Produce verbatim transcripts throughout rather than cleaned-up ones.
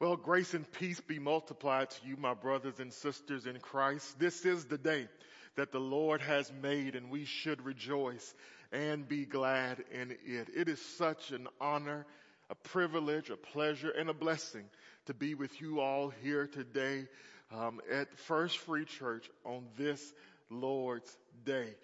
Well, grace and peace be multiplied to you, my brothers and sisters in Christ. This is the day that the Lord has made, and we should rejoice and be glad in it. It is such an honor, a privilege, a pleasure, and a blessing to be with you all here today um, at First Free Church on this Lord's Day.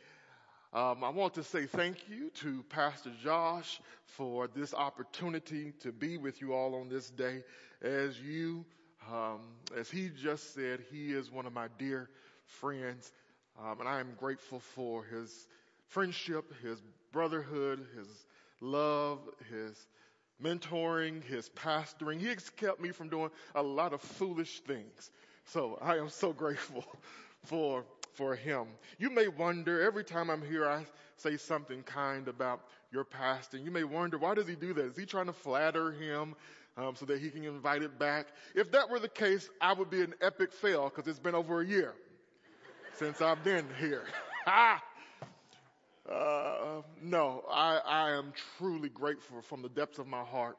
Um, I want to say thank you to Pastor Josh for this opportunity to be with you all on this day. As you, um, as he just said, he is one of my dear friends, um, and I am grateful for his friendship, his brotherhood, his love, his mentoring, his pastoring. He has kept me from doing a lot of foolish things. So I am so grateful for for him. You may wonder, every time I'm here, I say something kind about your pastor. You may wonder, why does he do that? Is he trying to flatter him um, so that he can invite it back? If that were the case, I would be an epic fail because it's been over a year since I've been here. Ah! Uh, no, I, I am truly grateful from the depths of my heart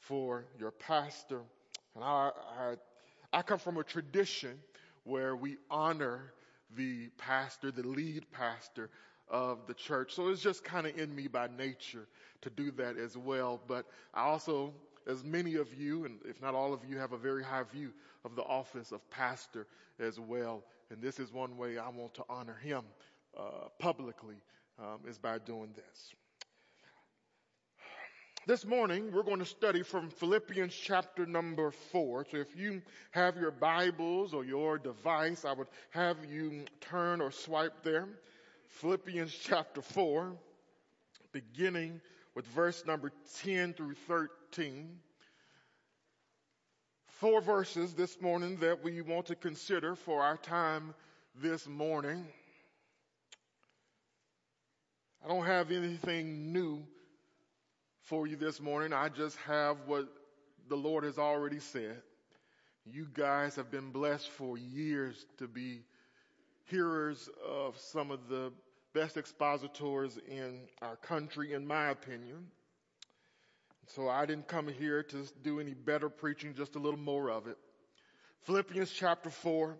for your pastor. And I, I, I come from a tradition where we honor the pastor, the lead pastor of the church. So it's just kind of in me by nature to do that as well. But I also, as many of you, and if not all of you, have a very high view of the office of pastor as well. And this is one way I want to honor him uh, publicly. Um, is by doing this. This morning, we're going to study from Philippians chapter number four. So if you have your Bibles or your device, I would have you turn or swipe there. Philippians chapter four, beginning with verse number ten through thirteen. Four verses this morning that we want to consider for our time this morning. I don't have anything new for you this morning. I just have what the Lord has already said. You guys have been blessed for years to be hearers of some of the best expositors in our country, in my opinion. So I didn't come here to do any better preaching, just a little more of it. Philippians chapter four.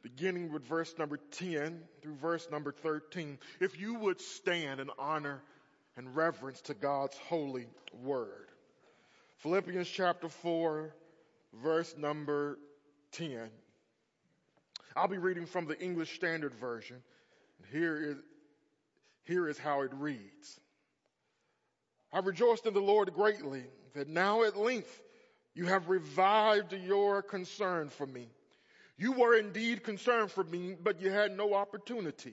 Beginning with verse number ten through verse number thirteen, if you would stand in honor and reverence to God's holy word. Philippians chapter four, verse number ten. I'll be reading from the English Standard Version. Here is, here is how it reads. I rejoiced in the Lord greatly that now at length you have revived your concern for me. You were indeed concerned for me, but you had no opportunity.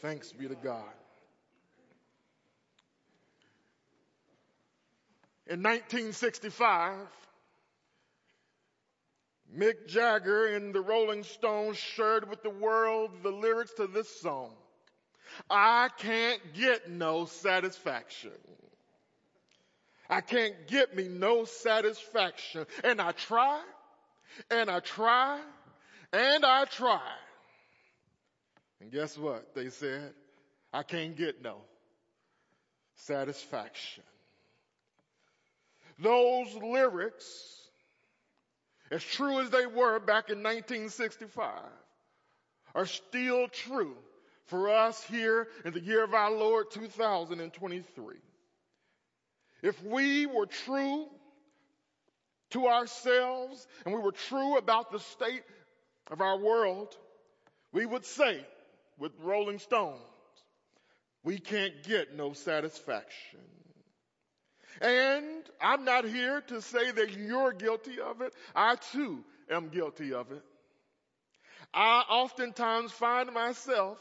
Thanks be to God. In nineteen sixty-five, Mick Jagger and the Rolling Stones shared with the world the lyrics to this song, I can't get no satisfaction. I can't get me no satisfaction. And I try, and I try, and I tried. And guess what? They said, I can't get no satisfaction. Those lyrics, as true as they were back in nineteen sixty-five, are still true for us here in the year of our Lord two thousand twenty-three. If we were true to ourselves and we were true about the state of our world, we would say with Rolling Stones, we can't get no satisfaction. And I'm not here to say that you're guilty of it. I too am guilty of it. I oftentimes find myself,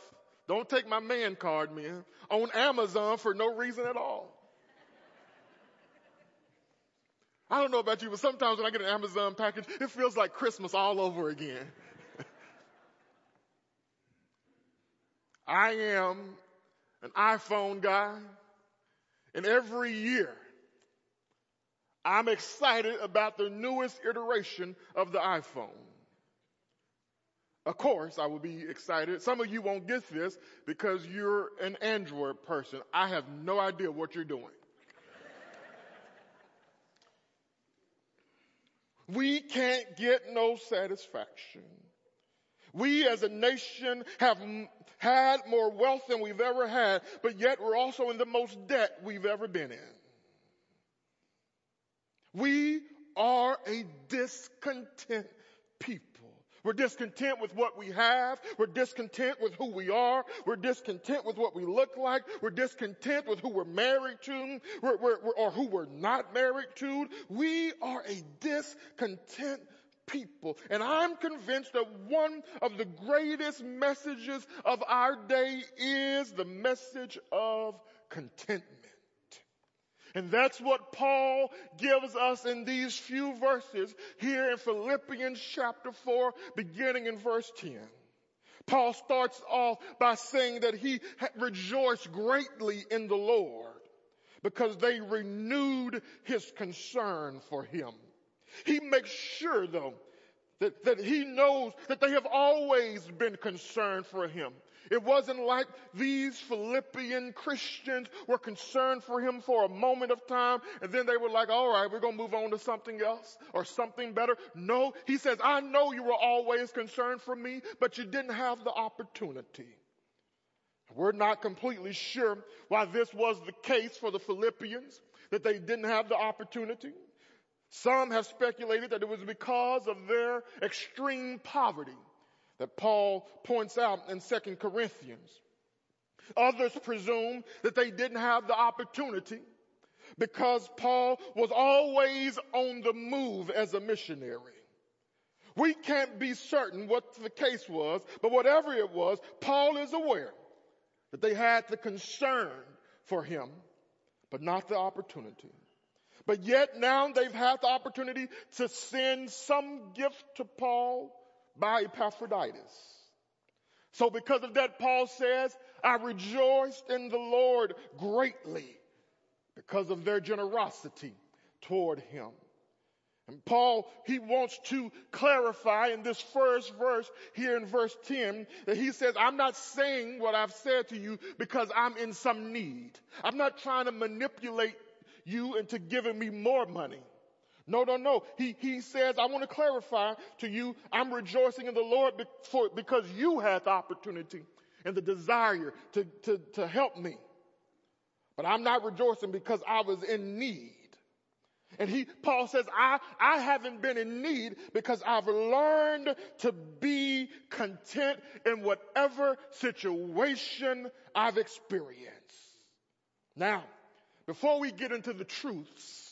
don't take my man card, man, on Amazon for no reason at all. I don't know about you, but sometimes when I get an Amazon package, it feels like Christmas all over again. I am an iPhone guy, and every year I'm excited about the newest iteration of the iPhone. Of course, I will be excited. Some of you won't get this because you're an Android person. I have no idea what you're doing. We can't get no satisfaction. We as a nation have had more wealth than we've ever had, but yet we're also in the most debt we've ever been in. We are a discontent people. We're discontent with what we have. We're discontent with who we are. We're discontent with what we look like. We're discontent with who we're married to or, or, or who we're not married to. We are a discontent people. And I'm convinced that one of the greatest messages of our day is the message of contentment. And that's what Paul gives us in these few verses here in Philippians chapter four, beginning in verse ten. Paul starts off by saying that he rejoiced greatly in the Lord because they renewed his concern for him. He makes sure, though, that, that he knows that they have always been concerned for him. It wasn't like these Philippian Christians were concerned for him for a moment of time, and then they were like, all right, we're going to move on to something else or something better. No, he says, I know you were always concerned for me, but you didn't have the opportunity. We're not completely sure why this was the case for the Philippians, that they didn't have the opportunity. Some have speculated that it was because of their extreme poverty that Paul points out in Second Corinthians. Others presume that they didn't have the opportunity because Paul was always on the move as a missionary. We can't be certain what the case was, but whatever it was, Paul is aware that they had the concern for him, but not the opportunity. But yet now they've had the opportunity to send some gift to Paul by Epaphroditus. So because of that, Paul says, I rejoiced in the Lord greatly because of their generosity toward him. And Paul, he wants to clarify in this first verse here in verse ten that he says, I'm not saying what I've said to you because I'm in some need. I'm not trying to manipulate you into giving me more money. No, no, no. He, he says, I want to clarify to you, I'm rejoicing in the Lord because you had the opportunity and the desire to, to, to help me. But I'm not rejoicing because I was in need. And he, Paul says, I, I haven't been in need because I've learned to be content in whatever situation I've experienced. Now, before we get into the truths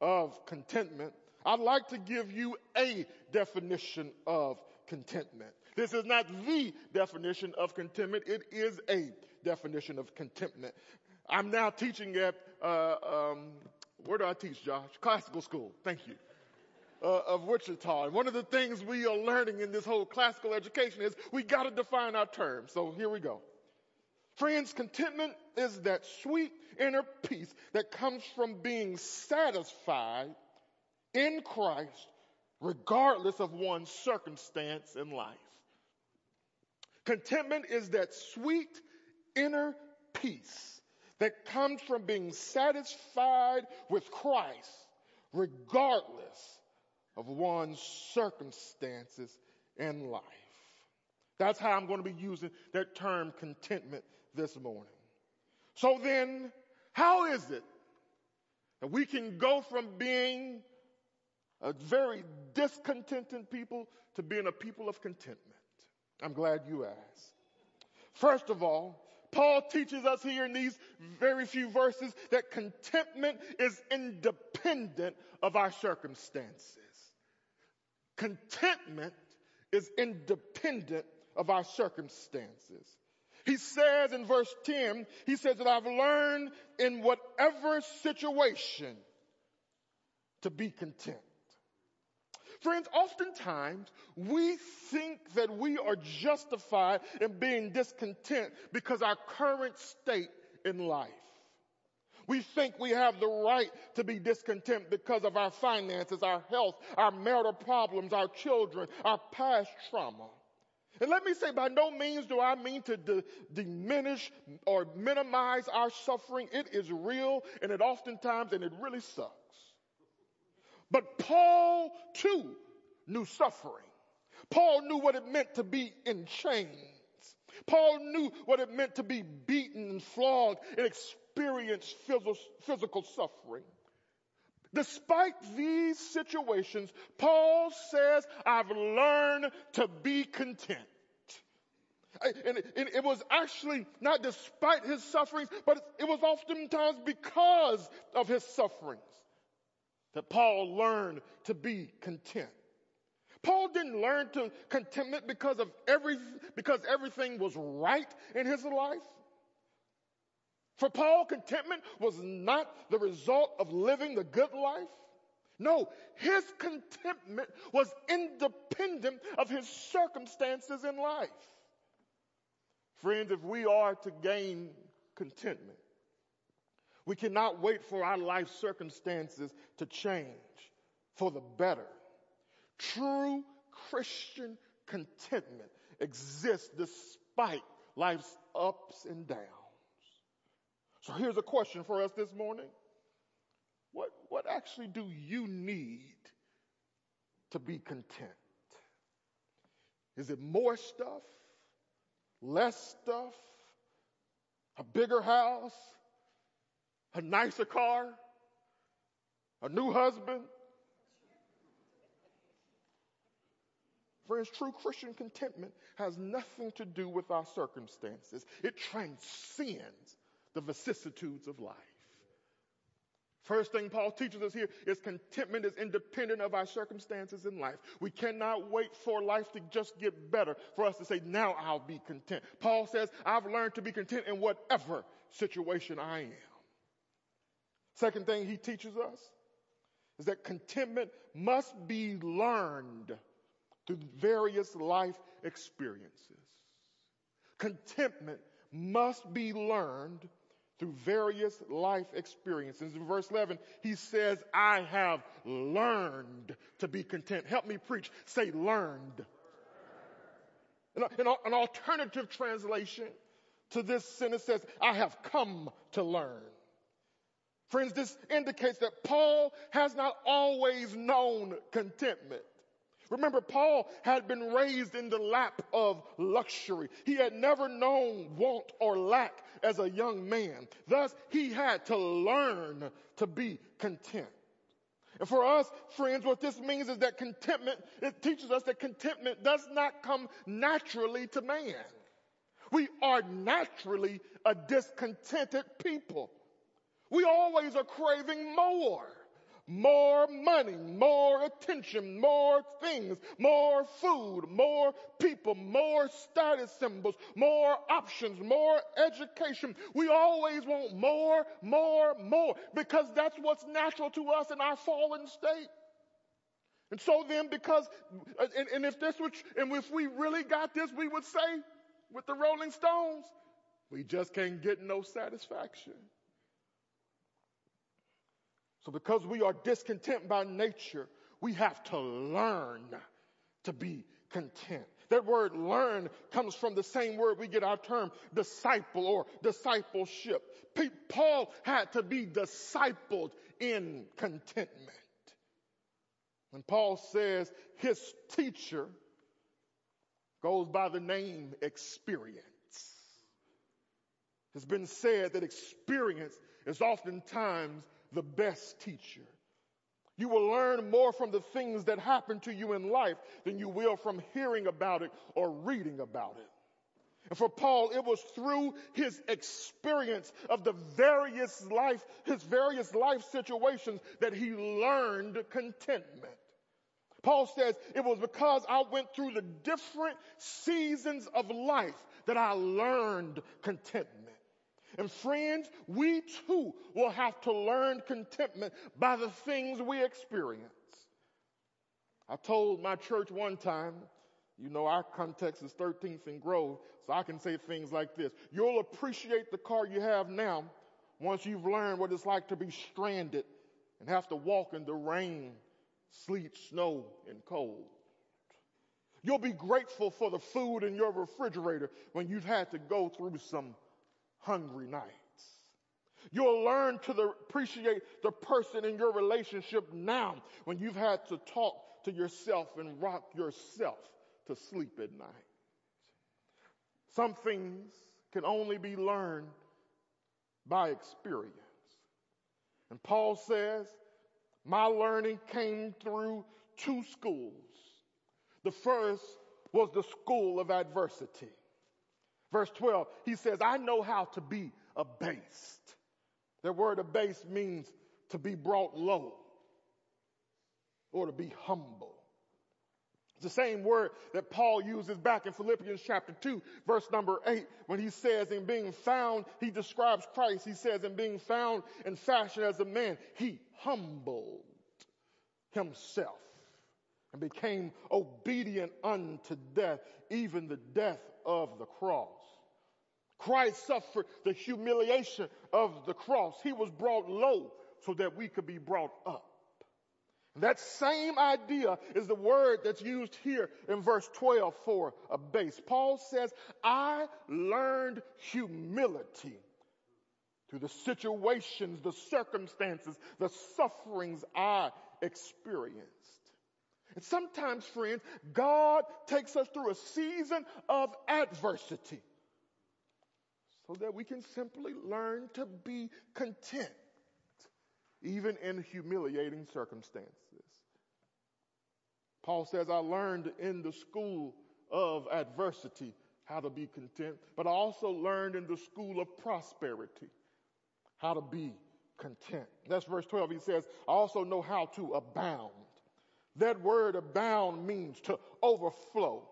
of contentment, I'd like to give you a definition of contentment. This is not the definition of contentment. It is a definition of contentment. I'm now teaching at, uh, um, where do I teach, Josh? Classical school. Thank you. Uh, of Wichita. And one of the things we are learning in this whole classical education is we got to define our terms. So here we go. Friends, contentment is that sweet inner peace that comes from being satisfied in Christ regardless of one's circumstance in life. Contentment is that sweet inner peace that comes from being satisfied with Christ regardless of one's circumstances in life. That's how I'm going to be using that term contentment this morning. So then, how is it that we can go from being a very discontented people to being a people of contentment? I'm glad you asked. First of all, Paul teaches us here in these very few verses that contentment is independent of our circumstances. Contentment is independent of our circumstances. He says in verse ten, he says that I've learned in whatever situation to be content. Friends, oftentimes we think that we are justified in being discontent because our current state in life. We think we have the right to be discontent because of our finances, our health, our marital problems, our children, our past trauma. And let me say, by no means do I mean to de- diminish or minimize our suffering. It is real, and it oftentimes, and it really sucks. But Paul, too, knew suffering. Paul knew what it meant to be in chains. Paul knew what it meant to be beaten and flogged and experience physical suffering. Despite these situations, Paul says, I've learned to be content. And it was actually not despite his sufferings, but it was oftentimes because of his sufferings that Paul learned to be content. Paul didn't learn to contentment because of every because everything was right in his life. For Paul, contentment was not the result of living the good life. No, his contentment was independent of his circumstances in life. Friends, if we are to gain contentment, we cannot wait for our life circumstances to change for the better. True Christian contentment exists despite life's ups and downs. So here's a question for us this morning. What, what actually do you need to be content? Is it more stuff? Less stuff? A bigger house? A nicer car? A new husband? Friends, true Christian contentment has nothing to do with our circumstances. It transcends the vicissitudes of life. First thing Paul teaches us here is contentment is independent of our circumstances in life. We cannot wait for life to just get better for us to say, now I'll be content. Paul says, I've learned to be content in whatever situation I am. Second thing he teaches us is that contentment must be learned through various life experiences. Contentment must be learned through various life experiences. In verse eleven, he says, I have learned to be content. Help me preach. Say learned. learned. An, an, an alternative translation to this sentence says, I have come to learn. Friends, this indicates that Paul has not always known contentment. Remember, Paul had been raised in the lap of luxury. He had never known want or lack as a young man. Thus, he had to learn to be content. And for us, friends, what this means is that contentment, it teaches us that contentment does not come naturally to man. We are naturally a discontented people. We always are craving more, more money, more attention, more things, more food, more people, more status symbols, more options, more education. We always want more, more, more, because that's what's natural to us in our fallen state. And so then, because, and, and if this was, and if we really got this, we would say with the Rolling Stones, we just can't get no satisfaction. So because we are discontent by nature, we have to learn to be content. That word learn comes from the same word we get our term disciple or discipleship. Paul had to be discipled in contentment. And Paul says his teacher goes by the name experience. It's been said that experience is oftentimes the best teacher. You will learn more from the things that happen to you in life than you will from hearing about it or reading about it. And for Paul, it was through his experience of the various life, his various life situations that he learned contentment. Paul says, it was because I went through the different seasons of life that I learned contentment. And friends, we too will have to learn contentment by the things we experience. I told my church one time, you know, our context is thirteenth and Grove, so I can say things like this. You'll appreciate the car you have now once you've learned what it's like to be stranded and have to walk in the rain, sleet, snow, and cold. You'll be grateful for the food in your refrigerator when you've had to go through some hungry nights. You'll learn to the, appreciate the person in your relationship now when you've had to talk to yourself and rock yourself to sleep at night. Some things can only be learned by experience. And Paul says, my learning came through two schools. The first was the school of adversity. Verse twelve, he says, I know how to be abased. The word abased means to be brought low or to be humble. It's the same word that Paul uses back in Philippians chapter two, verse number eight, when he says, in being found, he describes Christ. He says, in being found and fashioned as a man, he humbled himself and became obedient unto death, even the death of the cross. Christ suffered the humiliation of the cross. He was brought low so that we could be brought up. That same idea is the word that's used here in verse twelve for abase. Paul says, I learned humility through the situations, the circumstances, the sufferings I experienced. And sometimes, friends, God takes us through a season of adversity so that we can simply learn to be content, even in humiliating circumstances. Paul says, I learned in the school of adversity how to be content, but I also learned in the school of prosperity how to be content. That's verse twelve. He says, I also know how to abound. That word abound means to overflow.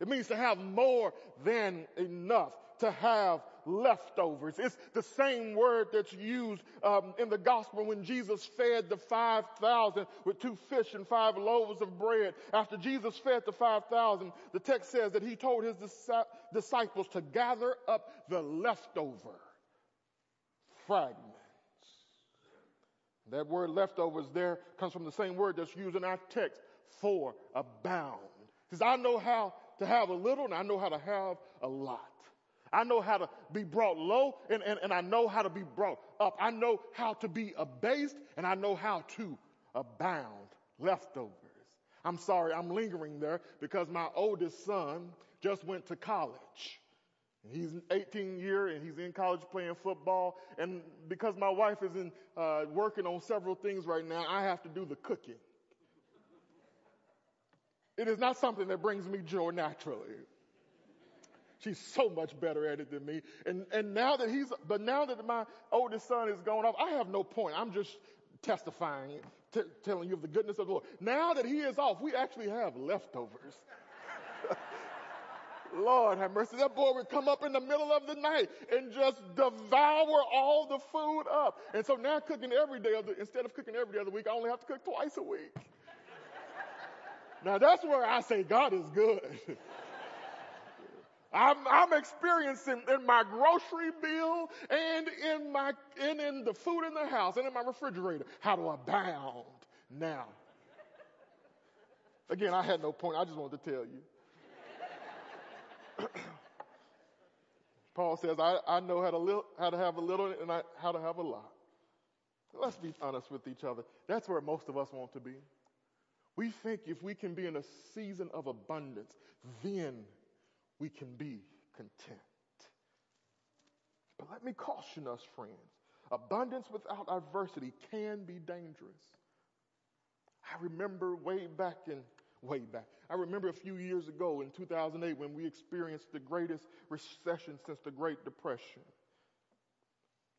It means to have more than enough, to have leftovers. It's the same word that's used um, in the gospel when Jesus fed the five thousand with two fish and five loaves of bread. After Jesus fed the five thousand, the text says that he told his disciples to gather up the leftover fragments. That word leftovers there comes from the same word that's used in our text for abound. Because I know how to have a little and I know how to have a lot. I know how to be brought low and, and, and I know how to be brought up. I know how to be abased and I know how to abound. Leftovers. I'm sorry, I'm lingering there because my oldest son just went to college. He's eighteen year and he's in college playing football. And because my wife is in, uh, working on several things right now, I have to do the cooking. It is not something that brings me joy naturally. She's so much better at it than me. And and now that he's, but now that my oldest son is going off, I have no point. I'm just testifying, t- telling you of the goodness of the Lord. Now that he is off, we actually have leftovers. Lord have mercy. That boy would come up in the middle of the night and just devour all the food up. And so now cooking every day of the, instead of cooking every day of the week, I only have to cook twice a week. Now that's where I say God is good. I'm, I'm experiencing in my grocery bill and in my and in the food in the house and in my refrigerator how to abound now. Again, I had no point. I just wanted to tell you. Paul says, I, I know how to li- how to have a little and I, how to have a lot. Let's be honest with each other. That's where most of us want to be. We think if we can be in a season of abundance, then we can be content. But let me caution us, friends. Abundance without adversity can be dangerous. I remember way back in, way back, I remember a few years ago in two thousand eight when we experienced the greatest recession since the Great Depression.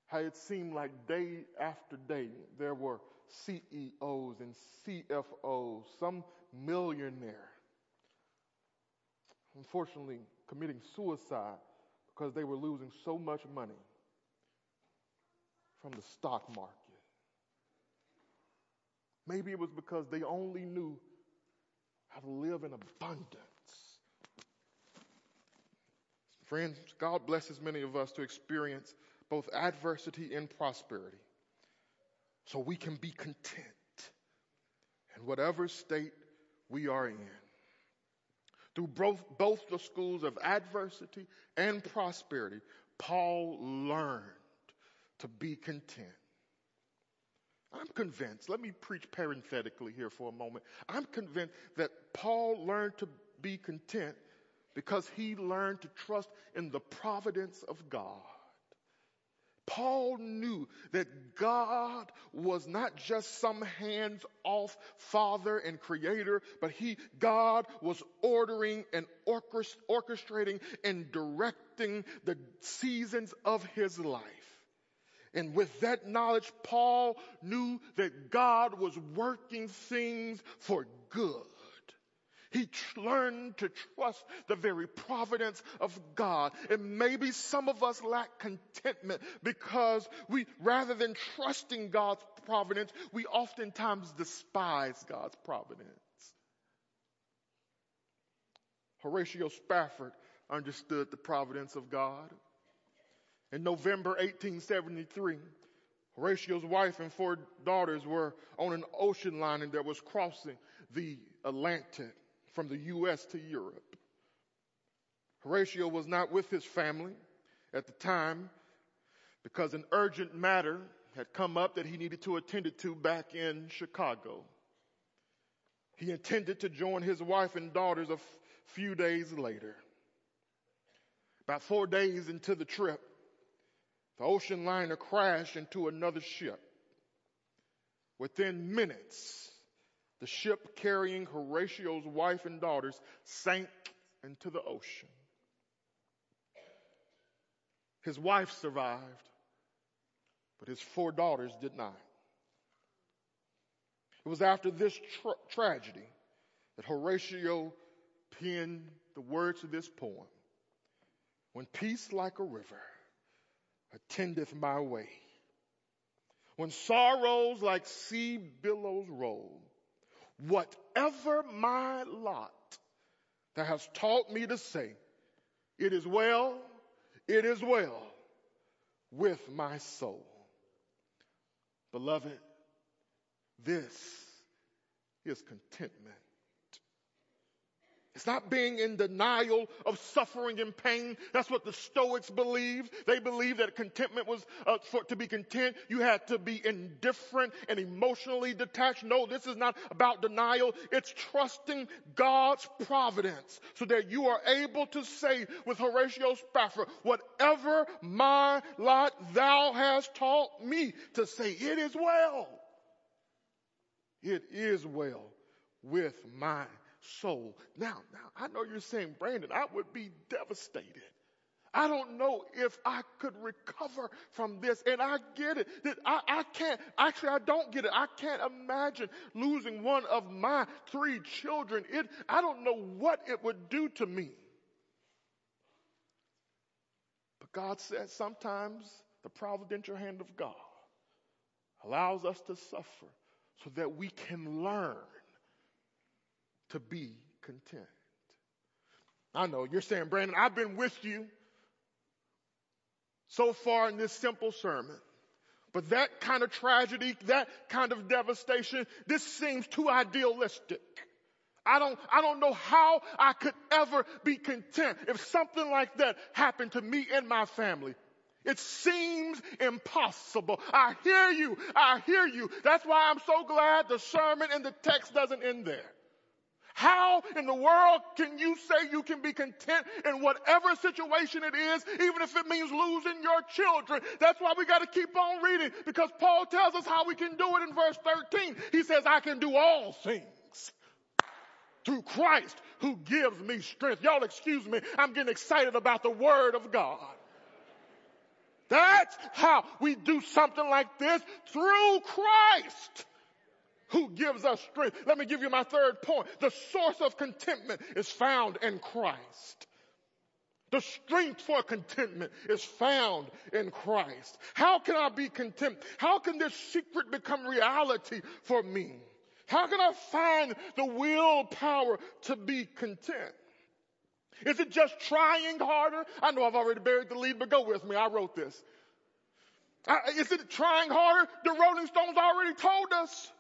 How it seemed like day after day there were C E Os and C F Os, some millionaire, unfortunately committing suicide because they were losing so much money from the stock market. Maybe it was because they only knew how to live in abundance. Friends, God blesses many of us to experience both adversity and prosperity, so we can be content in whatever state we are in. Through both, both the schools of adversity and prosperity, Paul learned to be content. I'm convinced, let me preach parenthetically here for a moment. I'm convinced that Paul learned to be content because he learned to trust in the providence of God. Paul knew that God was not just some hands-off father and creator, but he, God was ordering and orchestrating and directing the seasons of his life. And with that knowledge, Paul knew that God was working things for good. He learned to trust the very providence of God. And maybe some of us lack contentment because we, rather than trusting God's providence, we oftentimes despise God's providence. Horatio Spafford understood the providence of God. In November eighteen seventy-three, Horatio's wife and four daughters were on an ocean liner that was crossing the Atlantic from the U S to Europe. Horatio was not with his family at the time because an urgent matter had come up that he needed to attend to back in Chicago. He intended to join his wife and daughters a f- few days later. About four days into the trip, the ocean liner crashed into another ship. Within minutes, the ship carrying Horatio's wife and daughters sank into the ocean. His wife survived, but his four daughters did not. It was after this tra- tragedy that Horatio penned the words to this poem. When peace like a river attendeth my way, when sorrows like sea billows roll, whatever my lot, that has taught me to say, it is well, it is well with my soul. Beloved, this is contentment. It's not being in denial of suffering and pain. That's what the Stoics believed. They believed that contentment was, uh, for, to be content, you had to be indifferent and emotionally detached. No, this is not about denial. It's trusting God's providence so that you are able to say with Horatio Spafford, whatever my lot, thou hast taught me to say, it is well. It is well with my soul. Now, now, I know you're saying, Brandon, I would be devastated. I don't know if I could recover from this. And I get it. I, I can't, actually, I don't get it. I can't imagine losing one of my three children. It, I don't know what it would do to me. But God says sometimes the providential hand of God allows us to suffer so that we can learn to be content. I know you're saying, Brandon, I've been with you so far in this simple sermon, but that kind of tragedy, that kind of devastation, this seems too idealistic. I don't, I don't know how I could ever be content if something like that happened to me and my family. It seems impossible. I hear you. I hear you. That's why I'm so glad the sermon and the text doesn't end there. How in the world can you say you can be content in whatever situation it is, even if it means losing your children? That's why we got to keep on reading, because Paul tells us how we can do it in verse thirteen. He says, I can do all things through Christ who gives me strength. Y'all excuse me. I'm getting excited about the word of God. That's how we do something like this, through Christ who gives us strength. Let me give you my third point. The source of contentment is found in Christ. The strength for contentment is found in Christ. How can I be content? How can this secret become reality for me? How can I find the willpower to be content? Is it just trying harder? I know I've already buried the lead, but go with me. I wrote this. I, is it trying harder? The Rolling Stones already told us.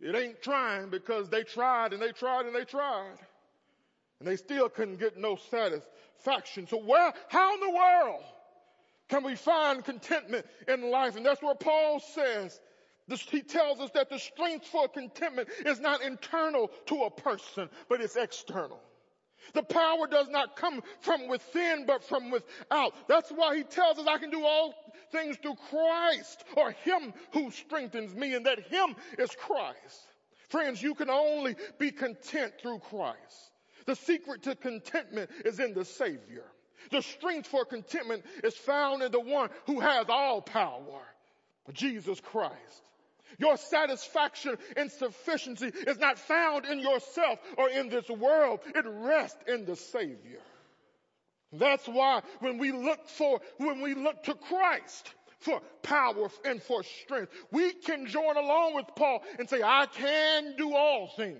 It ain't trying, because they tried and they tried and they tried. And they still couldn't get no satisfaction. So where, how in the world can we find contentment in life? And that's where Paul says, this, he tells us that the strength for contentment is not internal to a person, but it's external. The power does not come from within, but from without. That's why he tells us I can do all things through Christ, or him who strengthens me, and that him is Christ. Friends, you can only be content through Christ. The secret to contentment is in the Savior. The strength for contentment is found in the one who has all power, Jesus Christ. Your satisfaction and sufficiency is not found in yourself or in this world. It rests in the Savior. That's why when we look for, when we look to Christ for power and for strength, we can join along with Paul and say, I can do all things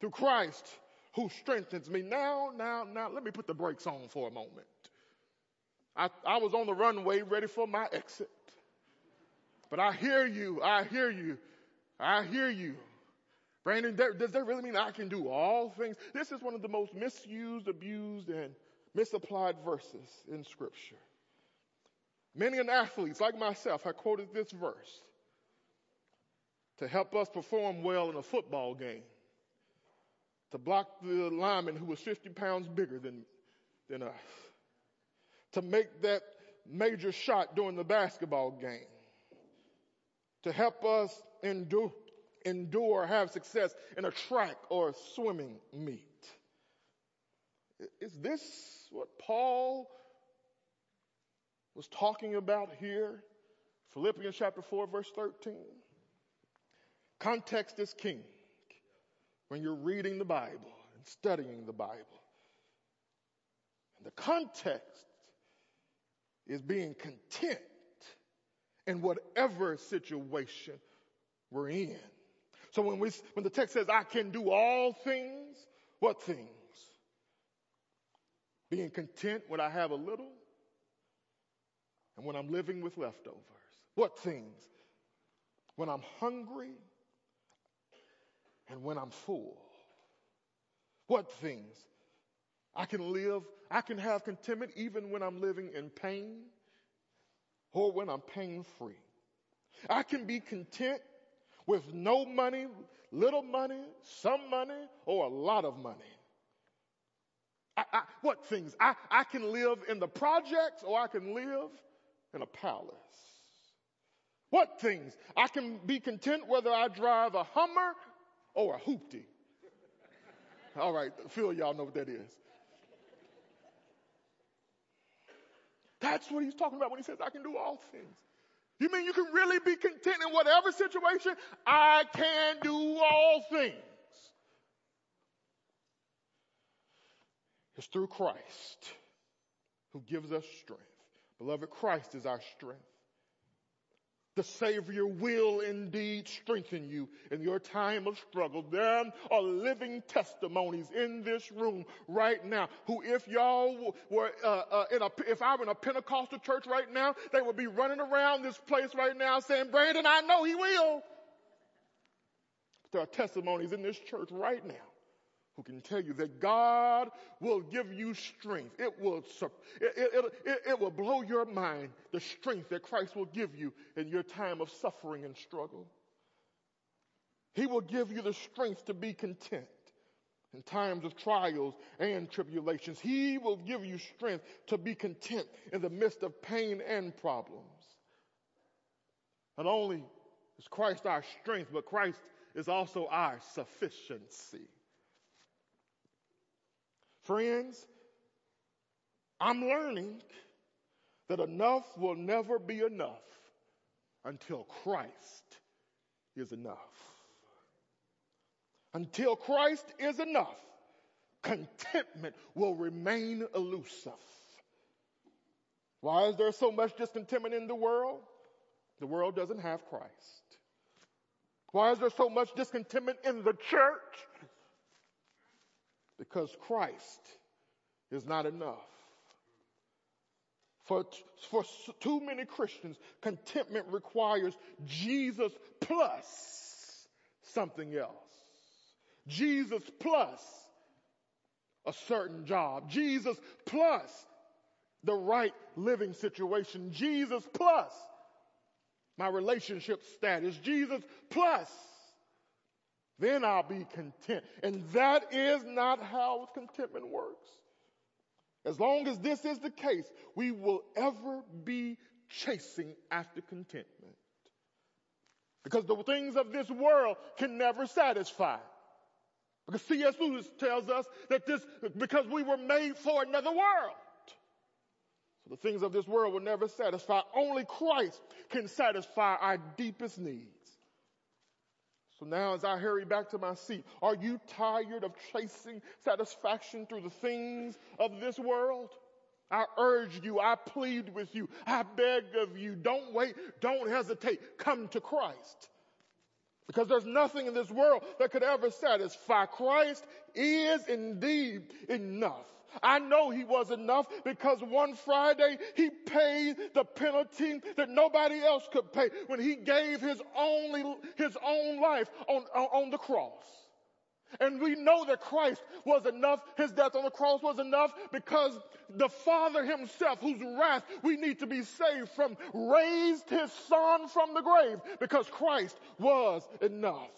through Christ who strengthens me. Now, now, now, let me put the brakes on for a moment. I, I was on the runway ready for my exit. But I hear you, I hear you, I hear you. Brandon, that, does that really mean I can do all things? This is one of the most misused, abused, and misapplied verses in Scripture. Many an athlete, like myself, have quoted this verse to help us perform well in a football game, to block the lineman who was fifty pounds bigger than, than us, to make that major shot during the basketball game, to help us endure, endure, have success in a track or a swimming meet. Is this what Paul was talking about here? Philippians chapter four, verse thirteen. Context is king when you're reading the Bible and studying the Bible. And the context is being content in whatever situation we're in. So when we, when the text says, I can do all things, what things? Being content when I have a little and when I'm living with leftovers. What things? When I'm hungry and when I'm full. What things? I can live, I can have contentment even when I'm living in pain, or when I'm pain-free. I can be content with no money, little money, some money, or a lot of money. I, I, what things? I, I can live in the projects, or I can live in a palace. What things? I can be content whether I drive a Hummer or a hoopty. All right, Phil, y'all know what that is. That's what he's talking about when he says, I can do all things. You mean you can really be content in whatever situation? I can do all things. It's through Christ who gives us strength. Beloved, Christ is our strength. The Savior will indeed strengthen you in your time of struggle. There are living testimonies in this room right now who, if y'all were uh, uh, in a, if I were in a Pentecostal church right now, they would be running around this place right now saying, Brandon, I know he will. There are testimonies in this church right now who can tell you that God will give you strength. It will, it, it, it, it will blow your mind, the strength that Christ will give you in your time of suffering and struggle. He will give you the strength to be content in times of trials and tribulations. He will give you strength to be content in the midst of pain and problems. Not only is Christ our strength, but Christ is also our sufficiency. Friends, I'm learning that enough will never be enough until Christ is enough. Until Christ is enough, contentment will remain elusive. Why is there so much discontentment in the world? The world doesn't have Christ. Why is there so much discontentment in the church? Because Christ is not enough. For, for too many Christians, contentment requires Jesus plus something else. Jesus plus a certain job. Jesus plus the right living situation. Jesus plus my relationship status. Jesus plus, then I'll be content. And that is not how contentment works. As long as this is the case, we will ever be chasing after contentment. Because the things of this world can never satisfy. Because C S Lewis tells us that this, because we were made for another world. So the things of this world will never satisfy. Only Christ can satisfy our deepest needs. So now as I hurry back to my seat, are you tired of chasing satisfaction through the things of this world? I urge you, I plead with you, I beg of you, don't wait, don't hesitate, come to Christ. Because there's nothing in this world that could ever satisfy. Christ is indeed enough. I know he was enough because one Friday he paid the penalty that nobody else could pay when he gave his only, his own life on, on the cross. And we know that Christ was enough. His death on the cross was enough because the Father himself, whose wrath we need to be saved from, raised his son from the grave because Christ was enough.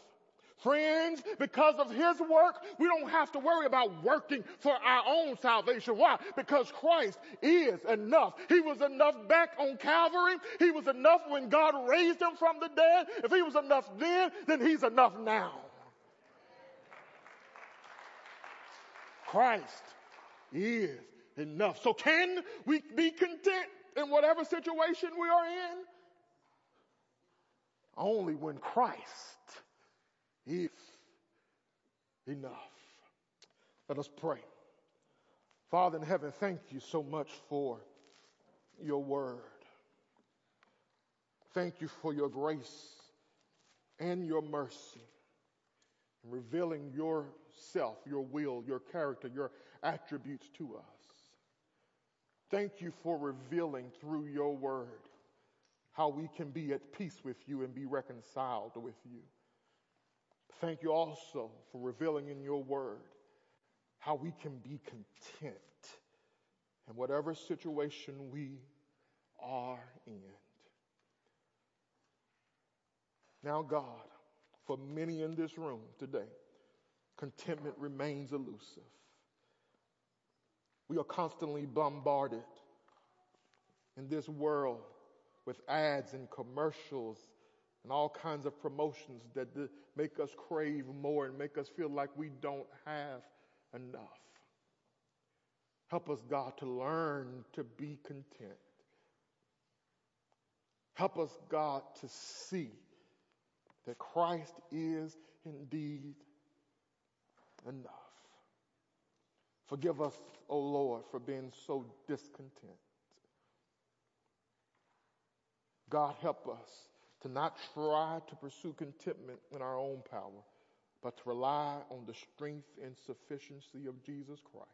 Friends, because of his work, we don't have to worry about working for our own salvation. Why? Because Christ is enough. He was enough back on Calvary. He was enough when God raised him from the dead. If he was enough then, then he's enough now. Christ is enough. So can we be content in whatever situation we are in? Only when Christ is enough. Let us pray. Father in heaven, thank you so much for your word. Thank you for your grace and your mercy. Revealing yourself, your will, your character, your attributes to us. Thank you for revealing through your word how we can be at peace with you and be reconciled with you. Thank you also for revealing in your word how we can be content in whatever situation we are in. Now, God, for many in this room today, contentment remains elusive. We are constantly bombarded in this world with ads and commercials and all kinds of promotions that make us crave more and make us feel like we don't have enough. Help us, God, to learn to be content. Help us, God, to see that Christ is indeed enough. Forgive us, O Lord, for being so discontent. God, help us to not try to pursue contentment in our own power, but to rely on the strength and sufficiency of Jesus Christ.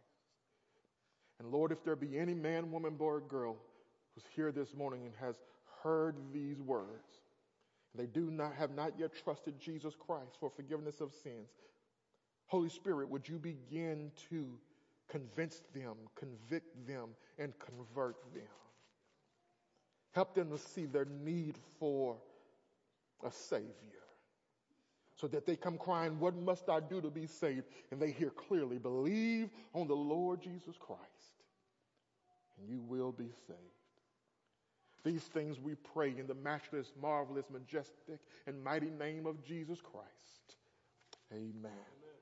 And Lord, if there be any man, woman, boy, or girl who's here this morning and has heard these words, they do not have not yet trusted Jesus Christ for forgiveness of sins. Holy Spirit, would you begin to convince them, convict them, and convert them? Help them to see their need for a Savior so that they come crying, what must I do to be saved? And they hear clearly, believe on the Lord Jesus Christ, and you will be saved. These things we pray in the matchless, marvelous, majestic, and mighty name of Jesus Christ. Amen. Amen.